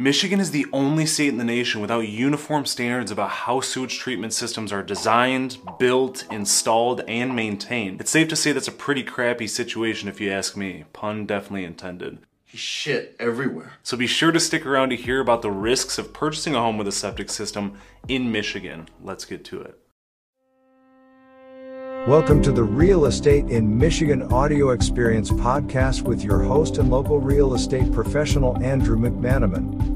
Michigan is the only state in the nation without uniform standards about how sewage treatment systems are designed, built, installed, and maintained. It's safe to say that's a pretty crappy situation if you ask me, pun definitely intended. Shit everywhere. So be sure to stick around to hear about the risks of purchasing a home with a septic system in Michigan. Let's get to it. Welcome to the Real Estate in Michigan Audio Experience podcast with your host and local real estate professional, Andrew McManaman.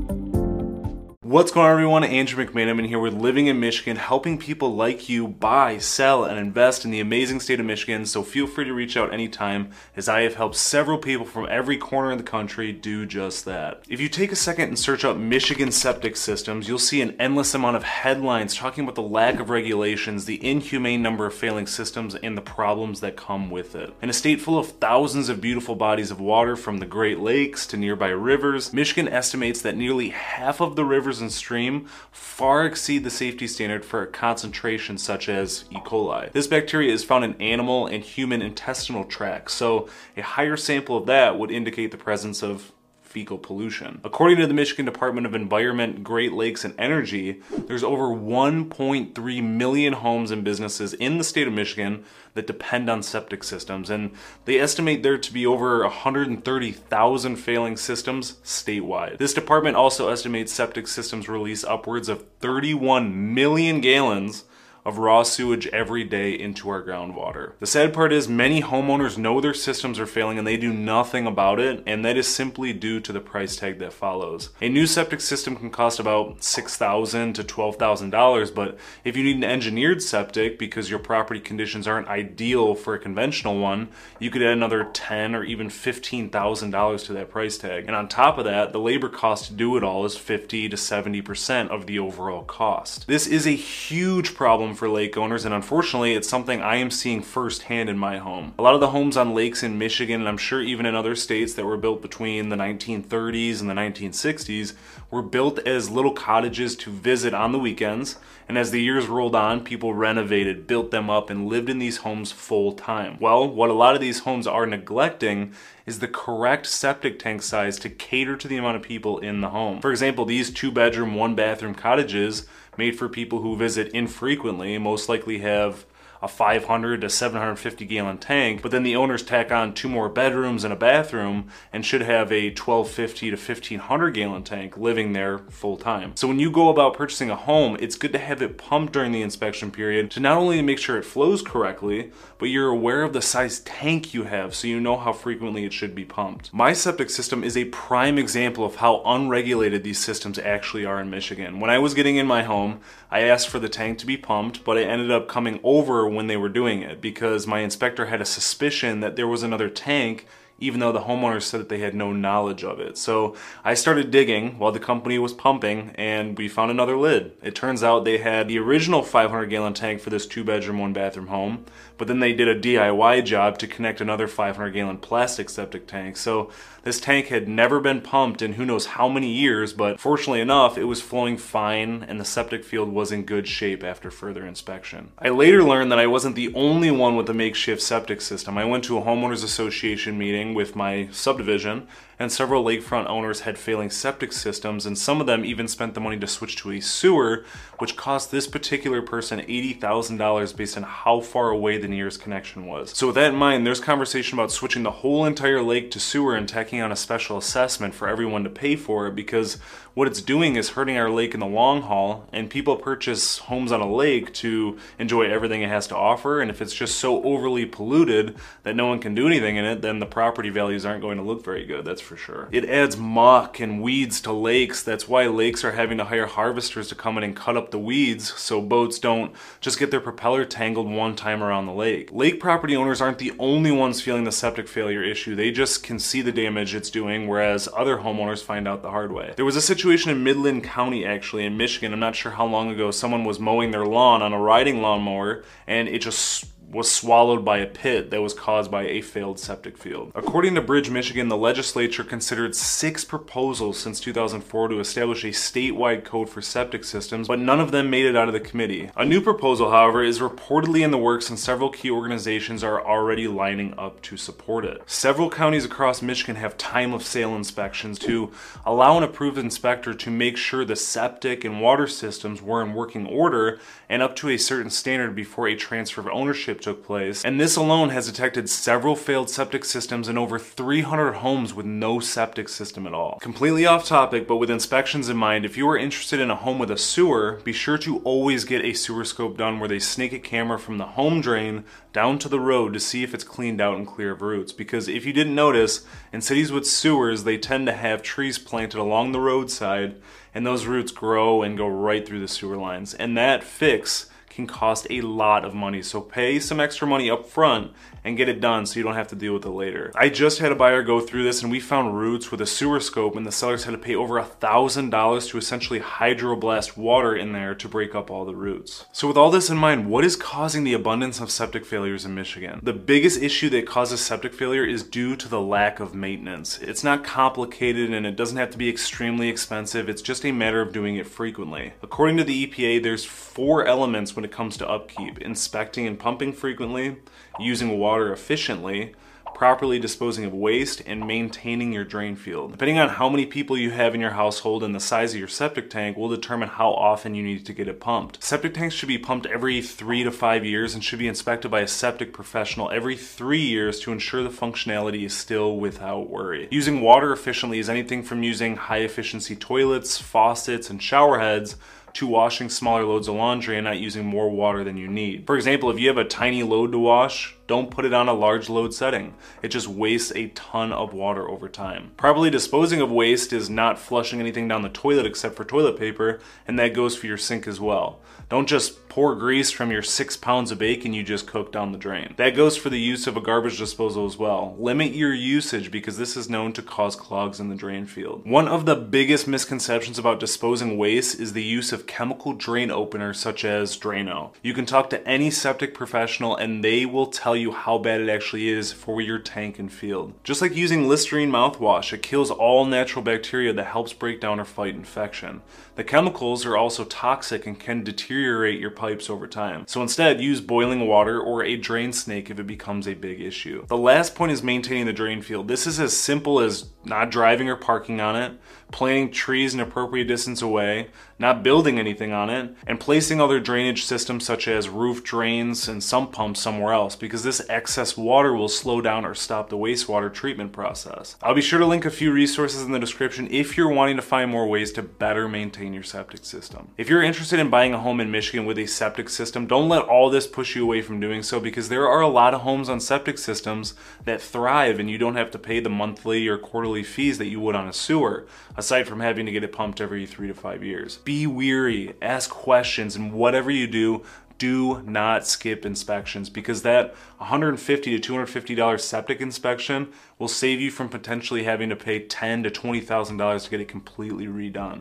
What's going on, everyone? Andrew McManaman here. We're living in Michigan, helping people like you buy, sell, and invest in the amazing state of Michigan. So feel free to reach out anytime, as I have helped several people from every corner of the country do just that. If you take a second and search up Michigan septic systems, you'll see an endless amount of headlines talking about the lack of regulations, the inhumane number of failing systems, and the problems that come with it. In a state full of thousands of beautiful bodies of water from the Great Lakes to nearby rivers, Michigan estimates that nearly half of the rivers and stream far exceed the safety standard for a concentration such as E. coli. This bacteria is found in animal and human intestinal tracts, so a higher sample of that would indicate the presence of fecal pollution. According to the Michigan Department of Environment, Great Lakes and Energy, there's over 1.3 million homes and businesses in the state of Michigan that depend on septic systems, and they estimate there to be over 130,000 failing systems statewide. This department also estimates septic systems release upwards of 31 million gallons of raw sewage every day into our groundwater. The sad part is many homeowners know their systems are failing and they do nothing about it, and that is simply due to the price tag that follows. A new septic system can cost about $6,000 to $12,000, but if you need an engineered septic because your property conditions aren't ideal for a conventional one, you could add another $10,000 or even $15,000 to that price tag. And on top of that, the labor cost to do it all is 50 to 70% of the overall cost. This is a huge problem for lake owners, and unfortunately it's something I am seeing firsthand in my home. A lot of the homes on lakes in Michigan, and I'm sure even in other states, that were built between the 1930s and the 1960s were built as little cottages to visit on the weekends, and as the years rolled on, people renovated, built them up, and lived in these homes full time. Well, what a lot of these homes are neglecting is the correct septic tank size to cater to the amount of people in the home. For example, these 2-bedroom, 1-bathroom cottages made for people who visit infrequently most likely have a 500 to 750 gallon tank, but then the owners tack on 2 more bedrooms and a bathroom and should have a 1250 to 1500 gallon tank living there full time. So when you go about purchasing a home, it's good to have it pumped during the inspection period to not only make sure it flows correctly, but you're aware of the size tank you have so you know how frequently it should be pumped. My septic system is a prime example of how unregulated these systems actually are in Michigan. When I was getting in my home, I asked for the tank to be pumped, but I ended up coming over when they were doing it because my inspector had a suspicion that there was another tank, even though the homeowners said that they had no knowledge of it. So I started digging while the company was pumping, and we found another lid. It turns out they had the original 500 gallon tank for this 2-bedroom, 1-bathroom home, but then they did a DIY job to connect another 500 gallon plastic septic tank. So this tank had never been pumped in who knows how many years, but fortunately enough, it was flowing fine and the septic field was in good shape after further inspection. I later learned that I wasn't the only one with a makeshift septic system. I went to a homeowners association meeting with my subdivision, and several lakefront owners had failing septic systems, and some of them even spent the money to switch to a sewer, which cost this particular person $80,000 based on how far away the nearest connection was. So with that in mind, there's conversation about switching the whole entire lake to sewer and tacking on a special assessment for everyone to pay for it, because what it's doing is hurting our lake in the long haul, and people purchase homes on a lake to enjoy everything it has to offer, and if it's just so overly polluted that no one can do anything in it, then the property values aren't going to look very good. That's for sure. It adds muck and weeds to lakes. That's why lakes are having to hire harvesters to come in and cut up the weeds so boats don't just get their propeller tangled one time around the lake. Lake property owners aren't the only ones feeling the septic failure issue. They just can see the damage it's doing, whereas other homeowners find out the hard way. There was a situation in Midland County, actually, in Michigan. I'm not sure how long ago. Someone was mowing their lawn on a riding lawnmower, and it just was swallowed by a pit that was caused by a failed septic field. According to Bridge Michigan, the legislature considered 6 proposals since 2004 to establish a statewide code for septic systems, but none of them made it out of the committee. A new proposal, however, is reportedly in the works, and several key organizations are already lining up to support it. Several counties across Michigan have time of sale inspections to allow an approved inspector to make sure the septic and water systems were in working order and up to a certain standard before a transfer of ownership took place, and this alone has detected several failed septic systems in over 300 homes with no septic system at all. Completely off topic, but with inspections in mind, if you are interested in a home with a sewer, be sure to always get a sewer scope done where they snake a camera from the home drain down to the road to see if it's cleaned out and clear of roots, because if you didn't notice, in cities with sewers they tend to have trees planted along the roadside, and those roots grow and go right through the sewer lines, and that fix can cost a lot of money. So pay some extra money up front and get it done so you don't have to deal with it later. I just had a buyer go through this, and we found roots with a sewer scope, and the sellers had to pay over $1,000 to essentially hydroblast water in there to break up all the roots. So with all this in mind, what is causing the abundance of septic failures in Michigan? The biggest issue that causes septic failure is due to the lack of maintenance. It's not complicated and it doesn't have to be extremely expensive. It's just a matter of doing it frequently. According to the EPA, there's 4 elements when it comes to upkeep: inspecting and pumping frequently, using water efficiently, properly disposing of waste, and maintaining your drain field. Depending on how many people you have in your household and the size of your septic tank will determine how often you need to get it pumped. Septic tanks should be pumped every 3 to 5 years and should be inspected by a septic professional every 3 years to ensure the functionality is still without worry. Using water efficiently is anything from using high efficiency toilets, faucets, and shower heads to washing smaller loads of laundry and not using more water than you need. For example, if you have a tiny load to wash, don't put it on a large load setting. It just wastes a ton of water over time. Properly disposing of waste is not flushing anything down the toilet except for toilet paper, and that goes for your sink as well. Don't just pour grease from your 6 pounds of bacon you just cooked down the drain. That goes for the use of a garbage disposal as well. Limit your usage because this is known to cause clogs in the drain field. One of the biggest misconceptions about disposing waste is the use of chemical drain openers such as Drano. You can talk to any septic professional and they will tell you how bad it actually is for your tank and field. Just like using Listerine mouthwash, it kills all natural bacteria that helps break down or fight infection. The chemicals are also toxic and can deteriorate your pipes over time. So instead, use boiling water or a drain snake if it becomes a big issue. The last point is maintaining the drain field. This is as simple as not driving or parking on it, planting trees an appropriate distance away, not building anything on it, and placing other drainage systems such as roof drains and sump pumps somewhere else, because this excess water will slow down or stop the wastewater treatment process. I'll be sure to link a few resources in the description if you're wanting to find more ways to better maintain your septic system. If you're interested in buying a home in Michigan with a septic system, don't let all this push you away from doing so, because there are a lot of homes on septic systems that thrive and you don't have to pay the monthly or quarterly fees that you would on a sewer, aside from having to get it pumped every 3 to 5 years. Be wary, ask questions, and whatever you do, do not skip inspections, because that $150 to $250 septic inspection will save you from potentially having to pay $10,000 to $20,000 to get it completely redone.